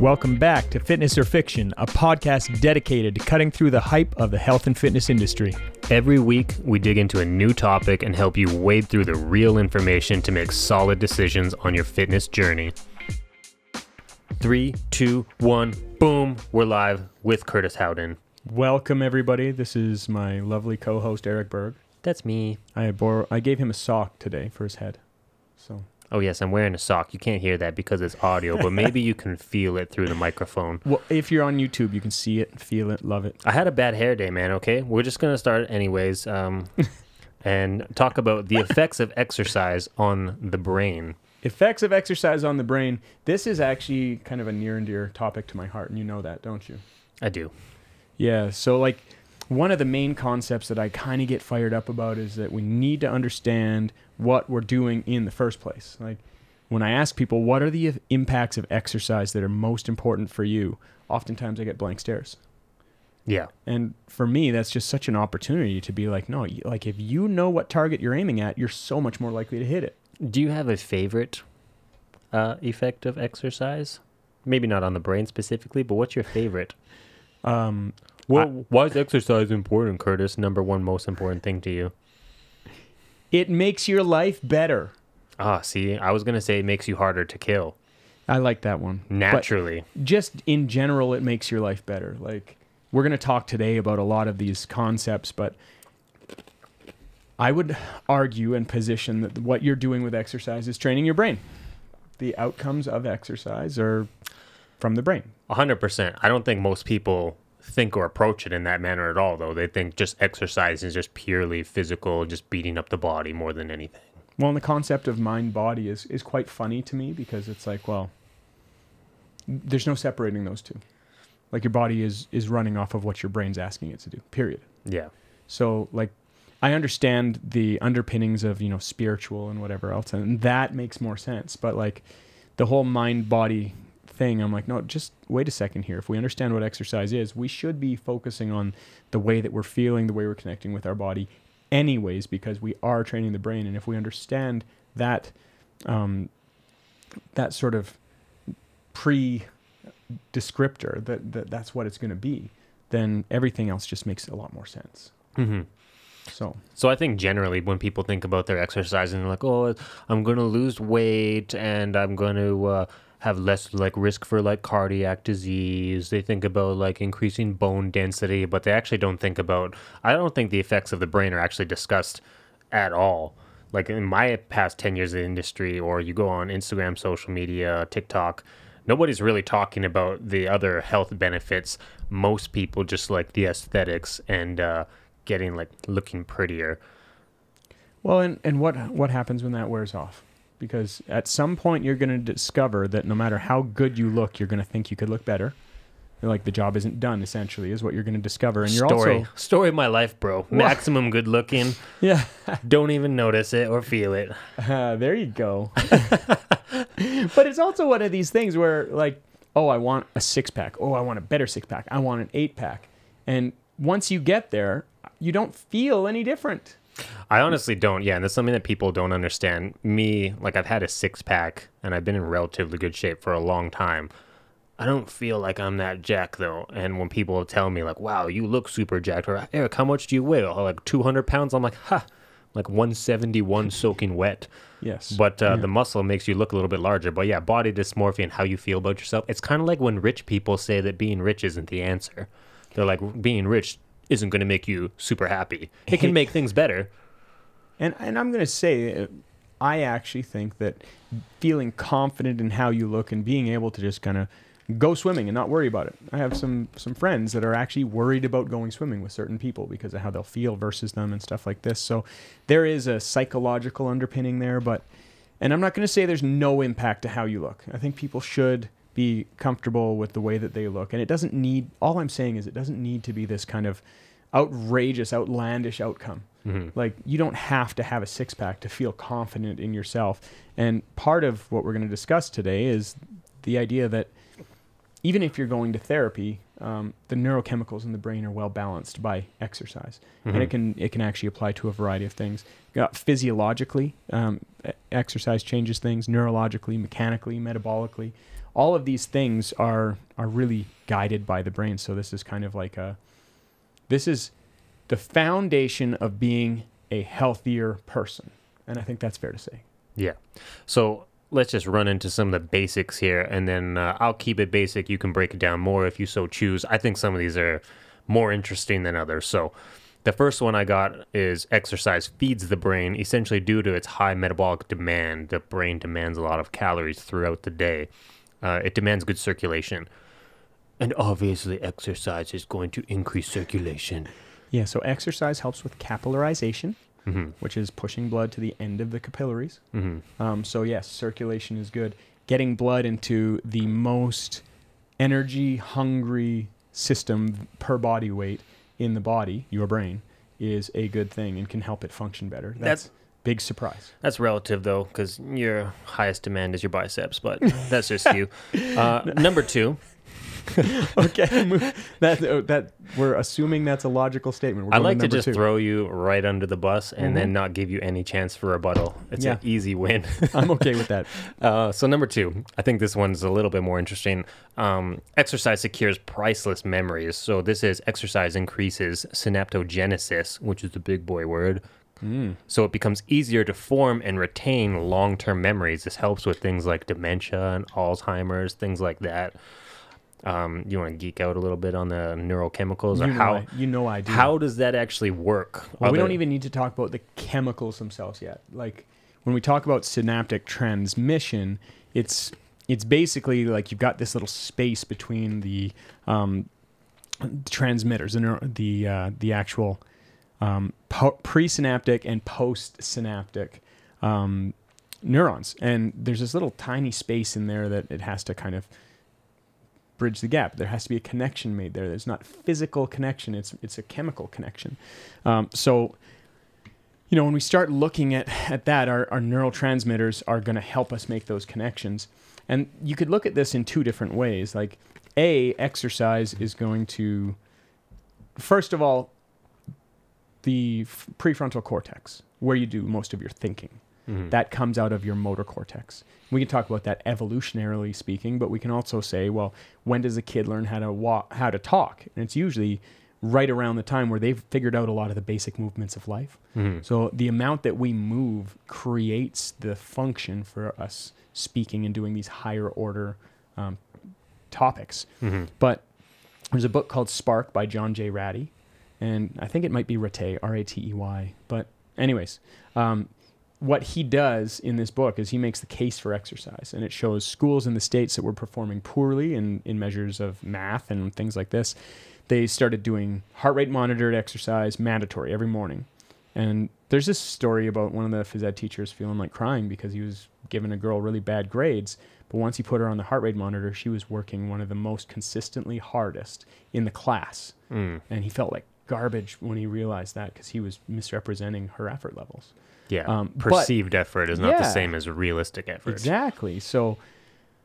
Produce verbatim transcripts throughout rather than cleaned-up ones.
Welcome back to Fitness or Fiction, a podcast dedicated to cutting through the hype of the health and fitness industry. Every week, we dig into a new topic and help you wade through the real information to make solid decisions on your fitness journey. Three, two, one, boom, we're live with Curtis Howden. Welcome, everybody. This is my lovely co-host, Eric Berg. That's me. I bore, I gave him a sock today for his head, so... Oh, yes, I'm wearing a sock. You can't hear that because it's audio, but maybe you can feel it through the microphone. Well, if you're on YouTube, you can see it, feel it, love it. I had a bad hair day, man, okay? We're just going to start anyways um, and talk about the effects of exercise on the brain. Effects of exercise on the brain. This is actually kind of a near and dear topic to my heart, and you know that, don't you? I do. Yeah, so like one of the main concepts that I kind of get fired up about is that we need to understand what we're doing in the first place. Like when I ask people, what are the impacts of exercise that are most important for you? Oftentimes I get blank stares. Yeah. And for me, that's just such an opportunity to be like, no, like if you know what target you're aiming at, you're so much more likely to hit it. Do you have a favorite uh, effect of exercise? Maybe not on the brain specifically, but what's your favorite? um, well, I, why is exercise important, Curtis? Number one most important thing to you. It makes your life better. Ah, see, I was going to say it makes you harder to kill. I like that one. Naturally. But just in general, it makes your life better. Like, we're going to talk today about a lot of these concepts, but I would argue and position that what you're doing with exercise is training your brain. The outcomes of exercise are from the brain. one hundred percent. I don't think most people think or approach it in that manner at all, though. They think just exercise is just purely physical, just beating up the body more than anything. Well, and the concept of mind-body is, is quite funny to me because it's like, well, there's no separating those two. Like your body is, is running off of what your brain's asking it to do, period. Yeah. So, like, I understand the underpinnings of, you know, spiritual and whatever else, and that makes more sense. But, like, the whole mind-body thing, I'm like, no, just wait a second here. If we understand what exercise is, we should be focusing on the way that we're feeling, the way we're connecting with our body anyways, because we are training the brain. And if we understand that um, that sort of pre-descriptor, that, that that's what it's going to be, then everything else just makes a lot more sense. Mm-hmm. So so I think generally when people think about their exercise and they're like, oh, I'm going to lose weight and I'm going to... Uh, have less like risk for like cardiac disease. They think about like increasing bone density, but they actually don't think about, I don't think the effects of the brain are actually discussed at all. Like in my past ten years in the industry, or you go on Instagram, social media, TikTok, nobody's really talking about the other health benefits. Most people just like the aesthetics and uh, getting like looking prettier. Well, and, and what what happens when that wears off? Because at some point you're going to discover that no matter how good you look, you're going to think you could look better. You're like the job isn't done, essentially, is what you're going to discover. And you're story. also story of my life, bro. What? Maximum good looking. Yeah. Don't even notice it or feel it. Uh, there you go. But it's also one of these things where like, oh, I want a six pack. Oh, I want a better six pack. I want an eight pack. And once you get there, you don't feel any different. I honestly don't. Yeah, and that's something that people don't understand. Me, like I've had a six pack and I've been in relatively good shape for a long time. I don't feel like I'm that jacked though. And when people tell me like, "Wow, you look super jacked," or "Eric, how much do you weigh?" Or like two hundred pounds. I'm like, "Ha, like one seventy-one soaking wet." Yes. But uh, yeah. The muscle makes you look a little bit larger. But yeah, body dysmorphia and how you feel about yourself. It's kind of like when rich people say that being rich isn't the answer. They're like, being rich isn't going to make you super happy. It can make things better. And and I'm going to say, I actually think that feeling confident in how you look and being able to just kind of go swimming and not worry about it. I have some, some friends that are actually worried about going swimming with certain people because of how they'll feel versus them and stuff like this. So there is a psychological underpinning there. But and I'm not going to say there's no impact to how you look. I think people should be comfortable with the way that they look. And it doesn't need, all I'm saying is it doesn't need to be this kind of outrageous, outlandish outcome. Mm-hmm. Like you don't have to have a six pack to feel confident in yourself. And part of what we're going to discuss today is the idea that even if you're going to therapy, um, the neurochemicals in the brain are well balanced by exercise. Mm-hmm. And it can it can actually apply to a variety of things. Uh, physiologically, um, exercise changes things, neurologically, mechanically, metabolically. all of these things are are really guided by the brain. So this is kind of like a, this is the foundation of being a healthier person. And I think that's fair to say. Yeah. So let's just run into some of the basics here, and then uh, I'll keep it basic. You can break it down more if you so choose. I think some of these are more interesting than others. So the first one I got is exercise feeds the brain. Essentially, due to its high metabolic demand, the brain demands a lot of calories throughout the day. Uh, it demands good circulation. And obviously, exercise is going to increase circulation. Yeah, so exercise helps with capillarization, mm-hmm. which is pushing blood to the end of the capillaries. Mm-hmm. Um, so, yes, circulation is good. Getting blood into the most energy-hungry system per body weight in the body, your brain, is a good thing and can help it function better. That's... That's- Big surprise. That's relative, though, because your highest demand is your biceps, but that's just you. Uh, number two. Okay. Move. That that we're assuming that's a logical statement. We're I like to just two. throw you right under the bus and mm-hmm. then not give you any chance for rebuttal. It's yeah. an easy win. I'm okay with that. Uh, so number two, I think this one's a little bit more interesting. Um, exercise secures priceless memories. So this is exercise increases synaptogenesis, which is the big boy word. Mm. So it becomes easier to form and retain long-term memories. This helps with things like dementia and Alzheimer's, things like that. Um, you want to geek out a little bit on the neurochemicals, you or how I, you know I do. How does that actually work? Well, we don't even need to talk about the chemicals themselves yet. Like when we talk about synaptic transmission, it's it's basically like you've got this little space between the um, transmitters and the neuro, the, uh, the actual. Um, po- presynaptic and postsynaptic um, neurons. And there's this little tiny space in there that it has to kind of bridge the gap. There has to be a connection made there. There's not physical connection. It's it's a chemical connection. Um, so, you know, when we start looking at, at that, our, our neurotransmitters are going to help us make those connections. And you could look at this in two different ways. Like, A, exercise is going to, first of all, the prefrontal cortex, where you do most of your thinking. Mm-hmm. That comes out of your motor cortex. We can talk about that evolutionarily speaking, but we can also say, well, when does a kid learn how to walk, how to talk? And it's usually right around the time where they've figured out a lot of the basic movements of life. Mm-hmm. So the amount that we move creates the function for us speaking and doing these higher order um, topics. Mm-hmm. But there's a book called Spark by John J. Ratey. And I think it might be Ratey, R A T E Y. But anyways, um, what he does in this book is he makes the case for exercise. And it shows schools in the States that were performing poorly in, in measures of math and things like this. They started doing heart rate monitored exercise, mandatory, every morning. And there's this story about one of the phys ed teachers feeling like crying because he was giving a girl really bad grades. But once he put her on the heart rate monitor, she was working one of the most consistently hardest in the class. Mm. And he felt like garbage when he realized that because he was misrepresenting her effort levels. Yeah, um, perceived but, effort is not yeah, the same as realistic effort. Exactly. So,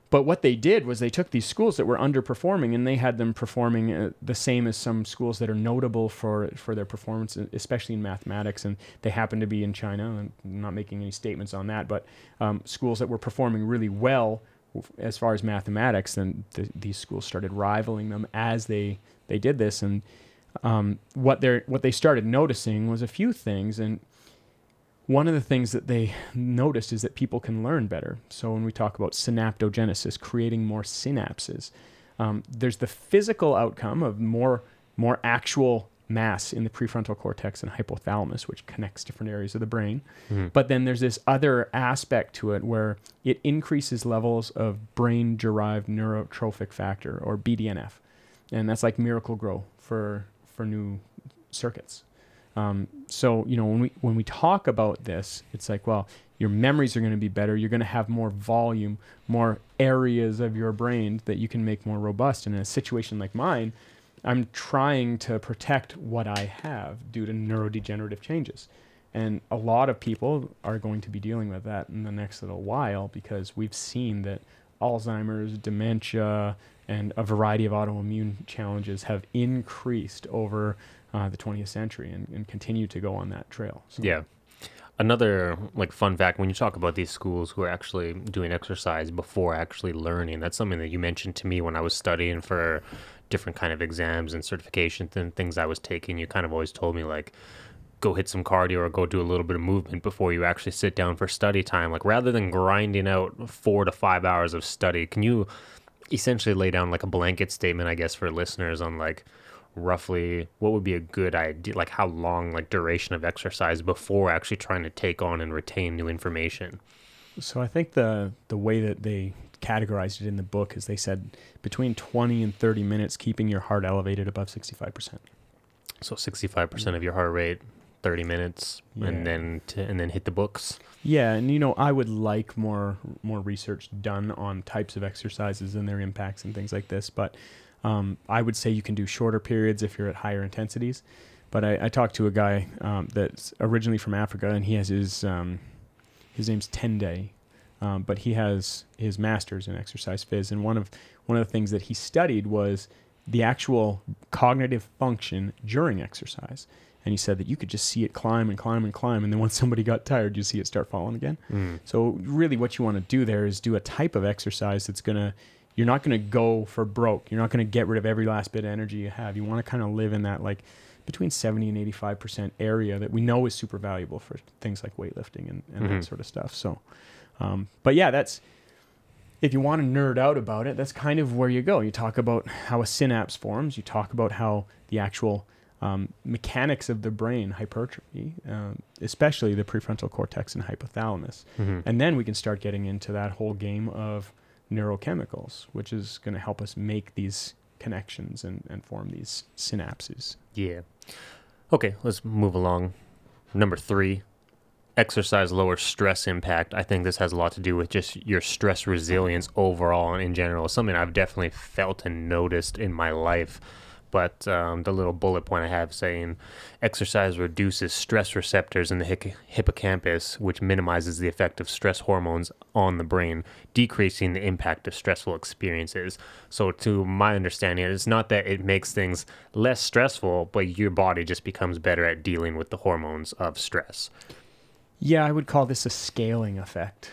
but what they did was they took these schools that were underperforming and they had them performing uh, the same as some schools that are notable for for their performance, especially in mathematics. And they happen to be in China. I'm not making any statements on that, but um, schools that were performing really well as far as mathematics, then th- these schools started rivaling them as they they did this. And Um, what they what they started noticing was a few things, and one of the things that they noticed is that people can learn better. So when we talk about synaptogenesis, creating more synapses, um, there's the physical outcome of more more actual mass in the prefrontal cortex and hypothalamus, which connects different areas of the brain. Mm-hmm. But then there's this other aspect to it where it increases levels of brain-derived neurotrophic factor, or B D N F, and that's like Miracle-Gro for for new circuits. Um, so, you know, when we when we talk about this, it's like, well, your memories are going to be better. You're going to have more volume, more areas of your brain that you can make more robust. And in a situation like mine, I'm trying to protect what I have due to neurodegenerative changes. And a lot of people are going to be dealing with that in the next little while because we've seen that Alzheimer's, dementia, and a variety of autoimmune challenges have increased over uh, the twentieth century and, and continue to go on that trail. So. Yeah. Another like fun fact, when you talk about these schools who are actually doing exercise before actually learning, that's something that you mentioned to me when I was studying for different kind of exams and certifications and things I was taking. You kind of always told me like, go hit some cardio or go do a little bit of movement before you actually sit down for study time. Like rather than grinding out four to five hours of study, can you essentially lay down like a blanket statement, I guess, for listeners on like, roughly what would be a good idea, like how long, like duration of exercise before actually trying to take on and retain new information? So I think the the way that they categorized it in the book is they said between twenty and thirty minutes, keeping your heart elevated above sixty-five percent. So sixty-five percent of your heart rate, thirty minutes, yeah. and then to, and then hit the books. Yeah, and you know, I would like more more research done on types of exercises and their impacts and things like this, but Um, I would say you can do shorter periods if you're at higher intensities. But I, I talked to a guy um, that's originally from Africa, and he has his, um, his name's Tende, um, but he has his master's in exercise phys. And one of, one of the things that he studied was the actual cognitive function during exercise. And he said that you could just see it climb and climb and climb, and then once somebody got tired, you see it start falling again. Mm. So really what you want to do there is do a type of exercise that's going to, you're not going to go for broke. You're not going to get rid of every last bit of energy you have. You want to kind of live in that like between seventy and eighty-five percent area that we know is super valuable for things like weightlifting and, and mm-hmm. that sort of stuff. So, um, but yeah, that's, if you want to nerd out about it, that's kind of where you go. You talk about how a synapse forms. You talk about how the actual um, mechanics of the brain, hypertrophy, um, especially the prefrontal cortex and hypothalamus. Mm-hmm. And then we can start getting into that whole game of neurochemicals, which is going to help us make these connections and, and form these synapses. Yeah. Okay, let's move along. Number three, exercise lowers stress impact. I think this has a lot to do with just your stress resilience overall and in general. Something I've definitely felt and noticed in my life. But um, the little bullet point I have saying exercise reduces stress receptors in the hic- hippocampus, which minimizes the effect of stress hormones on the brain, decreasing the impact of stressful experiences. So to my understanding, it's not that it makes things less stressful, but your body just becomes better at dealing with the hormones of stress. Yeah, I would call this a scaling effect.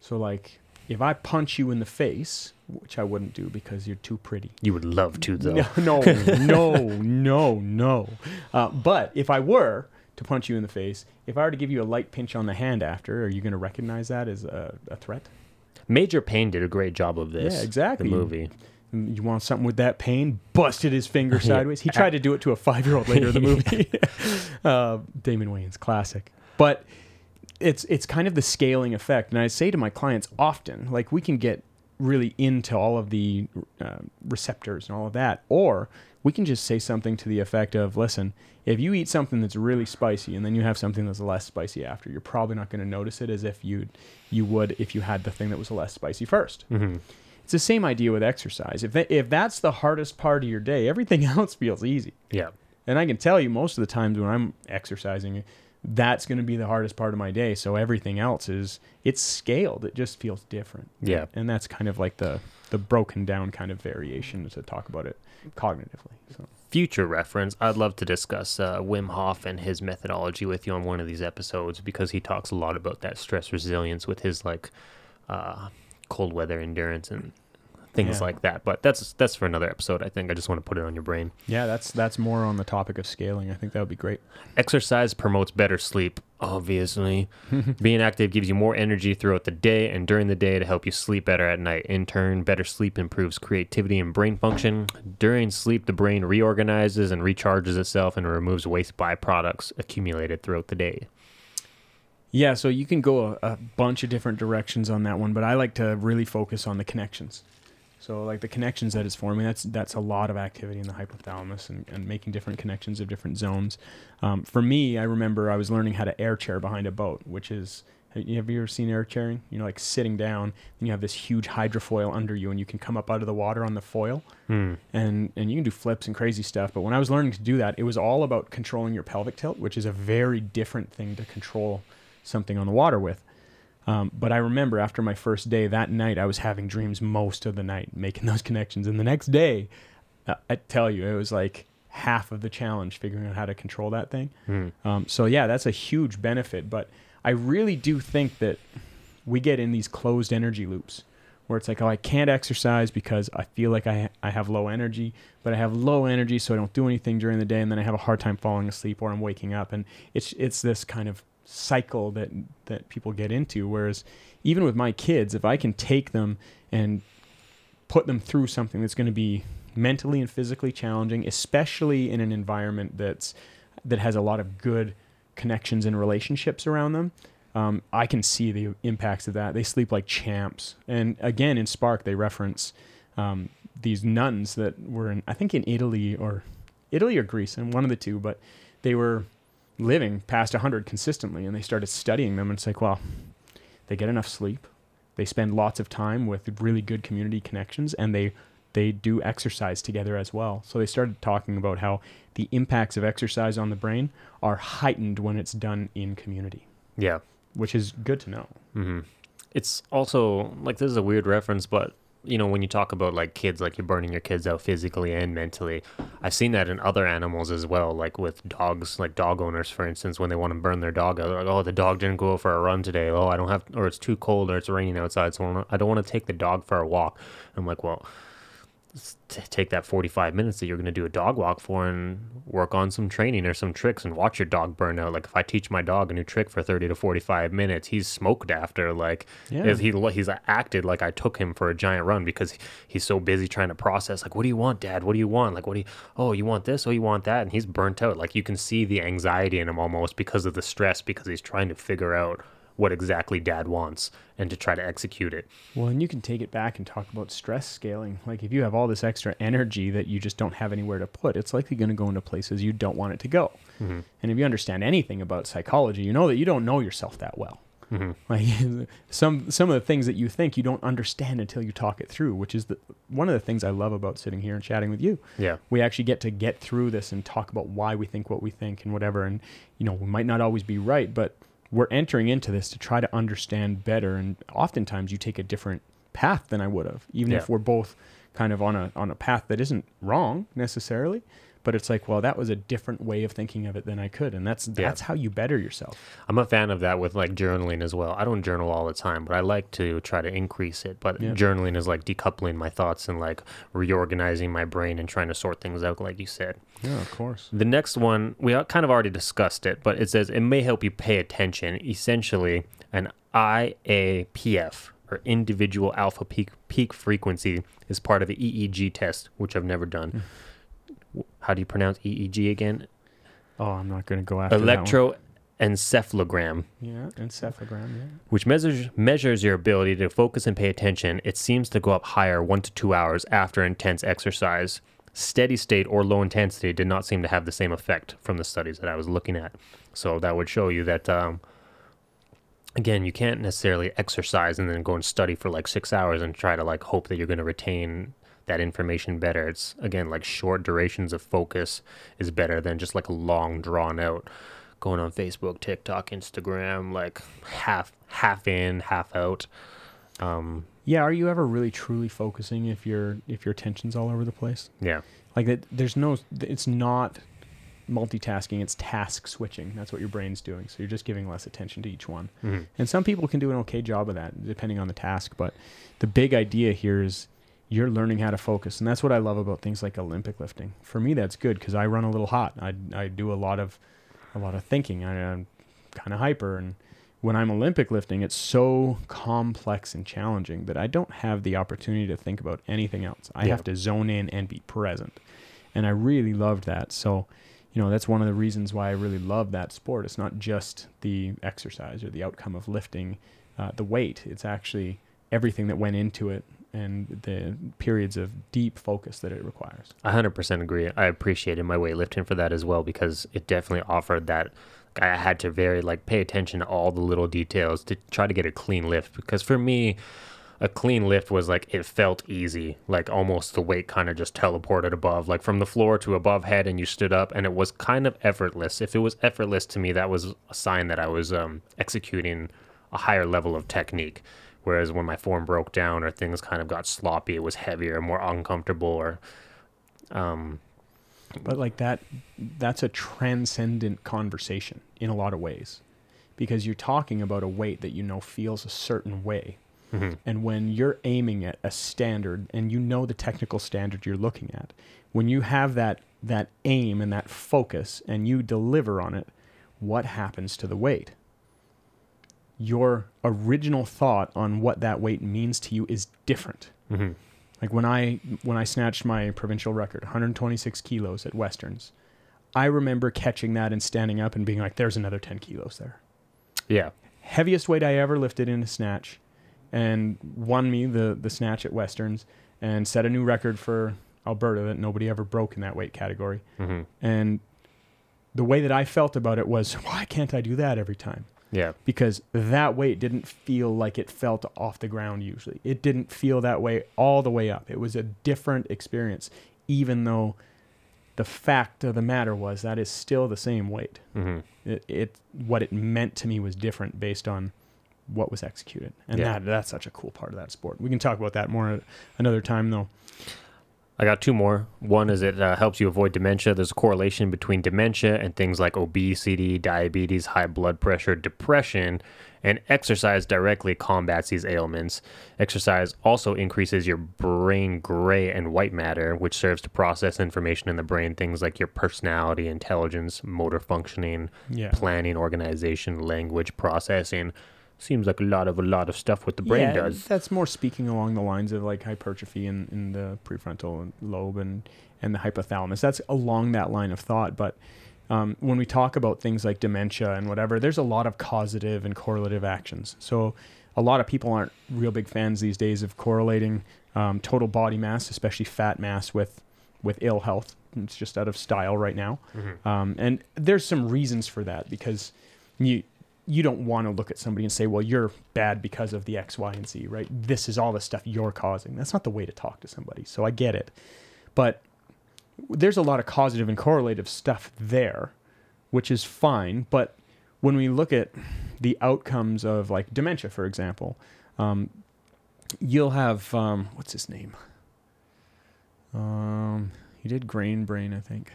So like, if I punch you in the face, which I wouldn't do because you're too pretty. You would love to, though. No, no, no, no, no. Uh, but if I were to punch you in the face, if I were to give you a light pinch on the hand after, are you going to recognize that as a, a threat? Major Payne did a great job of this. Yeah, exactly. The movie. You want something with that pain? Busted his finger sideways. He tried to do it to a five-year-old later in the movie. uh, Damon Wayans, classic. But it's it's kind of the scaling effect. And I say to my clients often, like, we can get really into all of the uh, receptors and all of that, or we can just say something to the effect of, listen, if you eat something that's really spicy and then you have something that's less spicy after, you're probably not going to notice it as if you you would if you had the thing that was less spicy first. Mm-hmm. It's the same idea with exercise. If that, if that's the hardest part of your day, everything else feels easy. Yeah. And I can tell you most of the times when I'm exercising, that's going to be the hardest part of my day. So everything else is, it's scaled. It just feels different. Yeah. And that's kind of like the, the broken down kind of variation to talk about it cognitively. So. Future reference, I'd love to discuss uh, Wim Hof and his methodology with you on one of these episodes, because he talks a lot about that stress resilience with his like uh, cold weather endurance and things yeah. like that. But that's that's for another episode, I think. I just want to put it on your brain. Yeah, that's that's more on the topic of scaling. I think that would be great. Exercise promotes better sleep, obviously. Being active gives you more energy throughout the day and during the day to help you sleep better at night. In turn, better sleep improves creativity and brain function. During sleep, the brain reorganizes and recharges itself and removes waste byproducts accumulated throughout the day. Yeah, so you can go a, a bunch of different directions on that one, but I like to really focus on the connections. So like the connections that it's forming, that's that's a lot of activity in the hypothalamus and, and making different connections of different zones. Um, for me, I remember I was learning how to air chair behind a boat, which is, have you ever seen air chairing? You know, like sitting down and you have this huge hydrofoil under you and you can come up out of the water on the foil mm. and, and you can do flips and crazy stuff. But when I was learning to do that, it was all about controlling your pelvic tilt, which is a very different thing to control something on the water with. Um, but I remember after my first day that night, I was having dreams most of the night, making those connections. And the next day, uh, I tell you, it was like half of the challenge figuring out how to control that thing. Mm. Um, so yeah, that's a huge benefit. But I really do think that we get in these closed energy loops where it's like, oh, I can't exercise because I feel like I, ha- I have low energy, but I have low energy, so I don't do anything during the day, and then I have a hard time falling asleep or I'm waking up. And it's it's this kind of cycle that that people get into. Whereas even with my kids, if I can take them and put them through something that's going to be mentally and physically challenging, especially in an environment that's that has a lot of good connections and relationships around them, Um, I can see the impacts of that. They sleep like champs. And again, in Spark, they reference um, these nuns that were in, I think in Italy or Italy or Greece, and one of the two, but they were living past one hundred consistently, and they started studying them. And it's like, well, they get enough sleep. They spend lots of time with really good community connections, and they, they do exercise together as well. So they started talking about how the impacts of exercise on the brain are heightened when it's done in community. Yeah. Which is good to know. Mm-hmm. It's also, like, this is a weird reference, but, you know, when you talk about, like, kids, like, you're burning your kids out physically and mentally, I've seen that in other animals as well, like with dogs, like dog owners, for instance, when they want to burn their dog out, like, oh, the dog didn't go for a run today, oh, I don't have, or it's too cold, or it's raining outside, so I don't want to take the dog for a walk. I'm like, well, t- take that forty-five minutes that you're going to do a dog walk for and work on some training or some tricks and watch your dog burn out. Like, if I teach my dog a new trick for thirty to forty-five minutes, he's smoked after. Like, yeah. if he he's acted like I took him for a giant run because he's so busy trying to process, like, what do you want, Dad? What do you want? Like, what do you, oh, you want this? Oh, you want that? And he's burnt out. Like, you can see the anxiety in him almost because of the stress, because he's trying to figure out what exactly Dad wants and to try to execute it. Well, and you can take it back and talk about stress scaling. Like, if you have all this extra energy that you just don't have anywhere to put, it's likely going to go into places you don't want it to go. Mm-hmm. And if you understand anything about psychology, you know that you don't know yourself that well. Mm-hmm. Like, some some of the things that you think you don't understand until you talk it through, which is the, one of the things I love about sitting here and chatting with you. Yeah, we actually get to get through this and talk about why we think what we think and whatever. And, you know, we might not always be right, but we're entering into this to try to understand better. And oftentimes you take a different path than I would have, even yeah. if we're both kind of on a, on a path that isn't wrong necessarily, but it's like, well, that was a different way of thinking of it than I could. And that's, that's yeah. how you better yourself. I'm a fan of that with, like, journaling as well. I don't journal all the time, but I like to try to increase it. But yeah. journaling is like decoupling my thoughts and, like, reorganizing my brain and trying to sort things out, like you said. Yeah, of course. The next one, we kind of already discussed it, but it says it may help you pay attention. Essentially, an I A P F, or individual alpha peak, peak frequency, is part of the E E G test, which I've never done. Mm. How do you pronounce E E G again? Oh, I'm not going to go after electroencephalogram. Yeah, encephalogram, yeah. Which measures measures your ability to focus and pay attention. It seems to go up higher one to two hours after intense exercise. Steady state or low intensity did not seem to have the same effect from the studies that I was looking at. So that would show you that, um, again, you can't necessarily exercise and then go and study for like six hours and try to, like, hope that you're going to retain that information better. It's, again, like, short durations of focus is better than just, like, a long drawn out going on Facebook, TikTok, Instagram, like half half in, half out. Um yeah are you ever really truly focusing if your if your attention's all over the place? Yeah like that there's no it's not multitasking, it's task switching. That's what your brain's doing, so you're just giving less attention to each one. Mm-hmm. And some people can do an okay job of that depending on the task, but the big idea here is you're learning how to focus. And that's what I love about things like Olympic lifting. For me, that's good because I run a little hot. I, I do a lot of a lot of thinking. I, I'm kind of hyper. And when I'm Olympic lifting, it's so complex and challenging that I don't have the opportunity to think about anything else. I yeah. have to zone in and be present. And I really loved that. So, you know, that's one of the reasons why I really love that sport. It's not just the exercise or the outcome of lifting uh, the weight. It's actually everything that went into it and the periods of deep focus that it requires. I one hundred percent agree. I appreciated my weightlifting for that as well, because it definitely offered that. I had to very, like, pay attention to all the little details to try to get a clean lift, because for me, a clean lift was, like, it felt easy, like almost the weight kind of just teleported above, like from the floor to above head, and you stood up, and it was kind of effortless. If it was effortless to me, that was a sign that I was um, executing a higher level of technique. Whereas when my form broke down or things kind of got sloppy, it was heavier, more uncomfortable, or um, But like that, that's a transcendent conversation in a lot of ways, because you're talking about a weight that you know feels a certain way. Mm-hmm. And when you're aiming at a standard and you know the technical standard you're looking at, when you have that that aim and that focus and you deliver on it, what happens to the weight? Your original thought on what that weight means to you is different. Mm-hmm. Like when I when I snatched my provincial record, one hundred twenty-six kilos at Westerns, I remember catching that and standing up and being like, there's another ten kilos there. Yeah. Heaviest weight I ever lifted in a snatch, and won me the, the snatch at Westerns and set a new record for Alberta that nobody ever broke in that weight category. Mm-hmm. And the way that I felt about it was, why can't I do that every time? Yeah. Because that weight didn't feel like it felt off the ground usually. It didn't feel that way all the way up. It was a different experience, even though the fact of the matter was that is still the same weight. Mm-hmm. It, it what it meant to me was different based on what was executed. And yeah. that that's such a cool part of that sport. We can talk about that more another time, though. I got two more. One is it uh, helps you avoid dementia. There's a correlation between dementia and things like obesity, diabetes, high blood pressure, depression, and exercise directly combats these ailments. Exercise also increases your brain gray and white matter, which serves to process information in the brain, things like your personality, intelligence, motor functioning, yeah. planning, organization, language, processing. Seems like a lot of a lot of stuff what the brain yeah, does. That's more speaking along the lines of like hypertrophy in, in the prefrontal lobe and, and the hypothalamus. That's along that line of thought. But um, when we talk about things like dementia and whatever, there's a lot of causative and correlative actions. So a lot of people aren't real big fans these days of correlating um, total body mass, especially fat mass, with, with ill health. It's just out of style right now. Mm-hmm. Um, and there's some reasons for that, because you... you don't want to look at somebody and say, well, you're bad because of the X, Y, and Z, right? This is all the stuff you're causing. That's not the way to talk to somebody. So I get it. But there's a lot of causative and correlative stuff there, which is fine. But when we look at the outcomes of like dementia, for example, um, you'll have, um, what's his name? Um, he did Grain Brain, I think.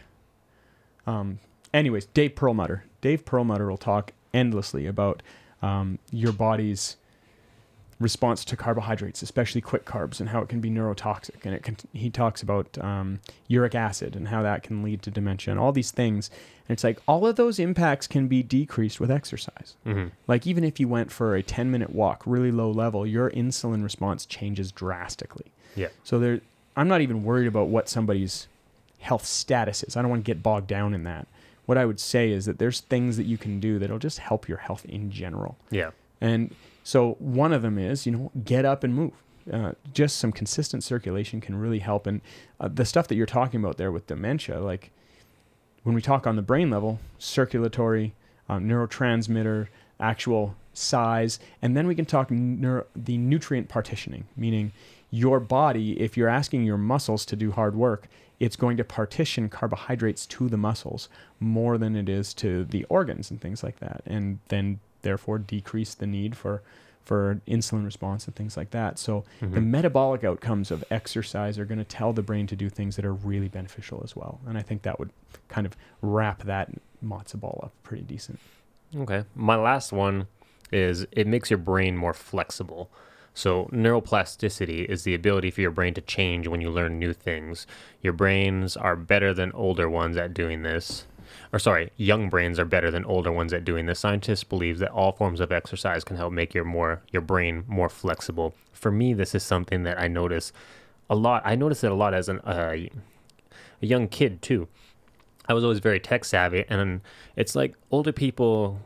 Um, anyways, Dave Perlmutter. Dave Perlmutter will talk endlessly about um, your body's response to carbohydrates, especially quick carbs, and how it can be neurotoxic. And it can, he talks about um, uric acid and how that can lead to dementia and all these things. And it's like all of those impacts can be decreased with exercise. Mm-hmm. Like even if you went for a ten-minute walk, really low level, your insulin response changes drastically. Yeah. So there, I'm not even worried about what somebody's health status is. I don't want to get bogged down in that. What I would say is that there's things that you can do that'll just help your health in general. Yeah. And so one of them is, you know, get up and move. Uh, just some consistent circulation can really help. And uh, the stuff that you're talking about there with dementia, like when we talk on the brain level, circulatory, um, neurotransmitter, actual size, and then we can talk neuro- the nutrient partitioning, meaning your body, if you're asking your muscles to do hard work, it's going to partition carbohydrates to the muscles more than it is to the organs and things like that. And then therefore decrease the need for, for insulin response and things like that. So mm-hmm. the metabolic outcomes of exercise are going to tell the brain to do things that are really beneficial as well. And I think that would kind of wrap that matzo ball up pretty decent. Okay. My last one is it makes your brain more flexible. So neuroplasticity is the ability for your brain to change when you learn new things. Your brains are better than older ones at doing this. Or sorry, young brains are better than older ones at doing this. Scientists believe that all forms of exercise can help make your more your brain more flexible. For me, this is something that I notice a lot. I notice it a lot as an, uh, a young kid, too. I was always very tech savvy, and it's like older people...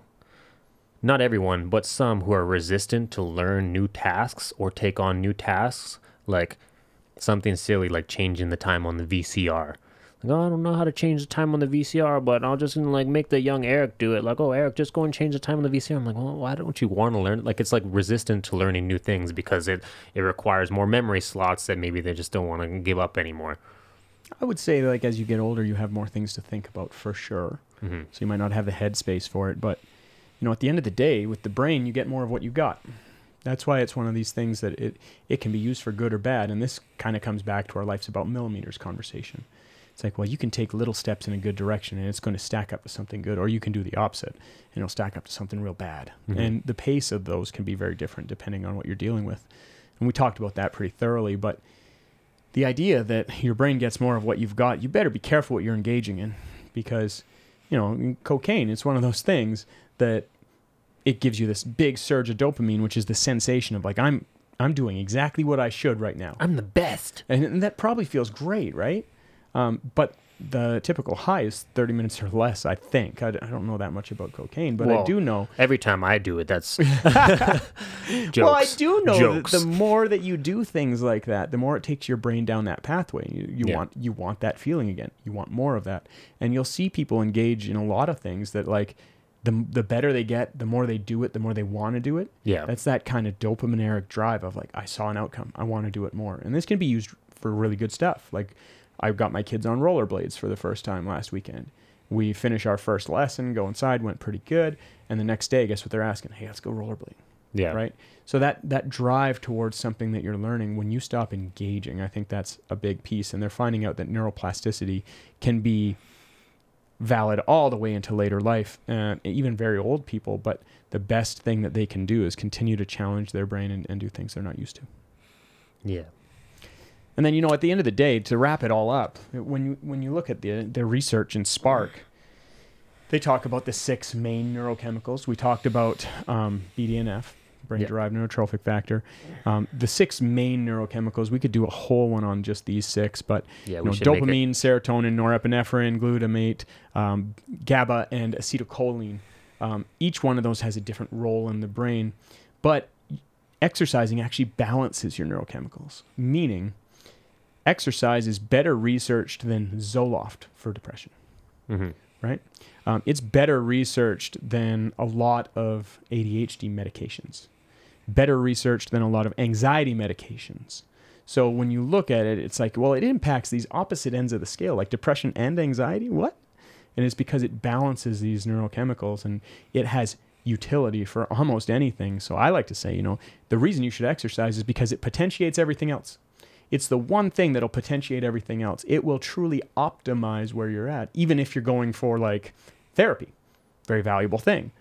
Not everyone, but some who are resistant to learn new tasks or take on new tasks, like something silly like changing the time on the V C R. Like, oh, I don't know how to change the time on the V C R, but I'll just like make the young Eric do it. Like, oh, Eric, just go and change the time on the V C R. I'm like, well, why don't you want to learn? Like, it's like resistant to learning new things because it, it requires more memory slots that maybe they just don't want to give up anymore. I would say like as you get older, you have more things to think about for sure. Mm-hmm. So you might not have the headspace for it, but... You know, at the end of the day, with the brain, you get more of what you got. That's why it's one of these things that it, it can be used for good or bad. And this kind of comes back to our Life's About Millimeters conversation. It's like, well, you can take little steps in a good direction and it's going to stack up to something good, or you can do the opposite and it'll stack up to something real bad. Mm-hmm. And the pace of those can be very different depending on what you're dealing with. And we talked about that pretty thoroughly, but the idea that your brain gets more of what you've got, you better be careful what you're engaging in, because, you know, cocaine, it's one of those things that it gives you this big surge of dopamine, which is the sensation of like, I'm I'm doing exactly what I should right now. I'm the best. And, and that probably feels great, right? Um, but the typical high is thirty minutes or less, I think. I, I don't know that much about cocaine, but Whoa. I do know. Every time I do it, that's jokes. Well, I do know jokes. That the more that you do things like that, the more it takes your brain down that pathway. You, you yeah. want you want that feeling again. You want more of that. And you'll see people engage in a lot of things that, like, the the better they get, the more they do it, the more they want to do it. Yeah. That's that kind of dopaminergic drive of, like, I saw an outcome. I want to do it more. And this can be used for really good stuff. Like, I got my kids on rollerblades for the first time last weekend. We finish our first lesson, go inside, went pretty good. And the next day, guess what they're asking? Hey, let's go rollerblading. Yeah. Right? So that, that drive towards something that you're learning, when you stop engaging, I think that's a big piece. And they're finding out that neuroplasticity can be valid all the way into later life, uh, even very old people. But the best thing that they can do is continue to challenge their brain and, and do things they're not used to. Yeah. And then, you know, at the end of the day, to wrap it all up, when you when you look at the the research in Spark, they talk about the six main neurochemicals. We talked about um, B D N F, brain-derived yep. neurotrophic factor. Um, the six main neurochemicals, we could do a whole one on just these six, but yeah, you know, dopamine, serotonin, norepinephrine, glutamate, um, GABA, and acetylcholine. Um, each one of those has a different role in the brain, but exercising actually balances your neurochemicals, meaning exercise is better researched than Zoloft for depression, mm-hmm. right? Um, it's better researched than a lot of A D H D medications, better researched than a lot of anxiety medications. So when you look at it, it's like, well, it impacts these opposite ends of the scale, like depression and anxiety. What? And it's because it balances these neurochemicals and it has utility for almost anything. So I like to say, you know, the reason you should exercise is because it potentiates everything else. It's the one thing that'll potentiate everything else. It will truly optimize where you're at, even if you're going for, like, therapy. Very valuable thing.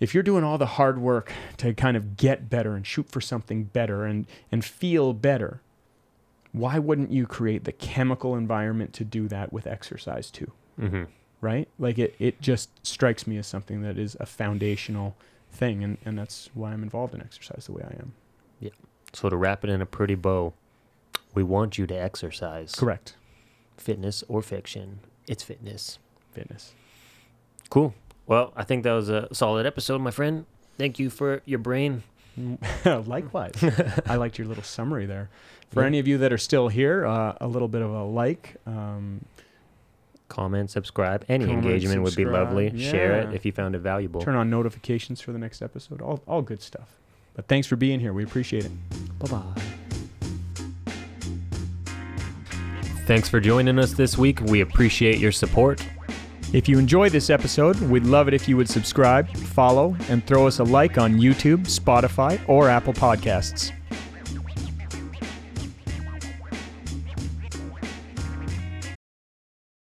If you're doing all the hard work to kind of get better and shoot for something better and, and feel better, why wouldn't you create the chemical environment to do that with exercise too? Mm-hmm. Right? Like, it, it just strikes me as something that is a foundational thing, and, and that's why I'm involved in exercise the way I am. Yeah. So to wrap it in a pretty bow, we want you to exercise. Correct. Fitness or fiction, it's fitness. Fitness. Cool. Well, I think that was a solid episode, my friend. Thank you for your brain. Likewise. I liked your little summary there. For yeah. any of you that are still here, uh, a little bit of a like. Um, comment, subscribe. Any comment, engagement subscribe. Would be lovely. Yeah. Share it if you found it valuable. Turn on notifications for the next episode. All, all good stuff. But thanks for being here. We appreciate it. Bye-bye. Thanks for joining us this week. We appreciate your support. If you enjoyed this episode, we'd love it if you would subscribe, follow, and throw us a like on YouTube, Spotify, or Apple Podcasts.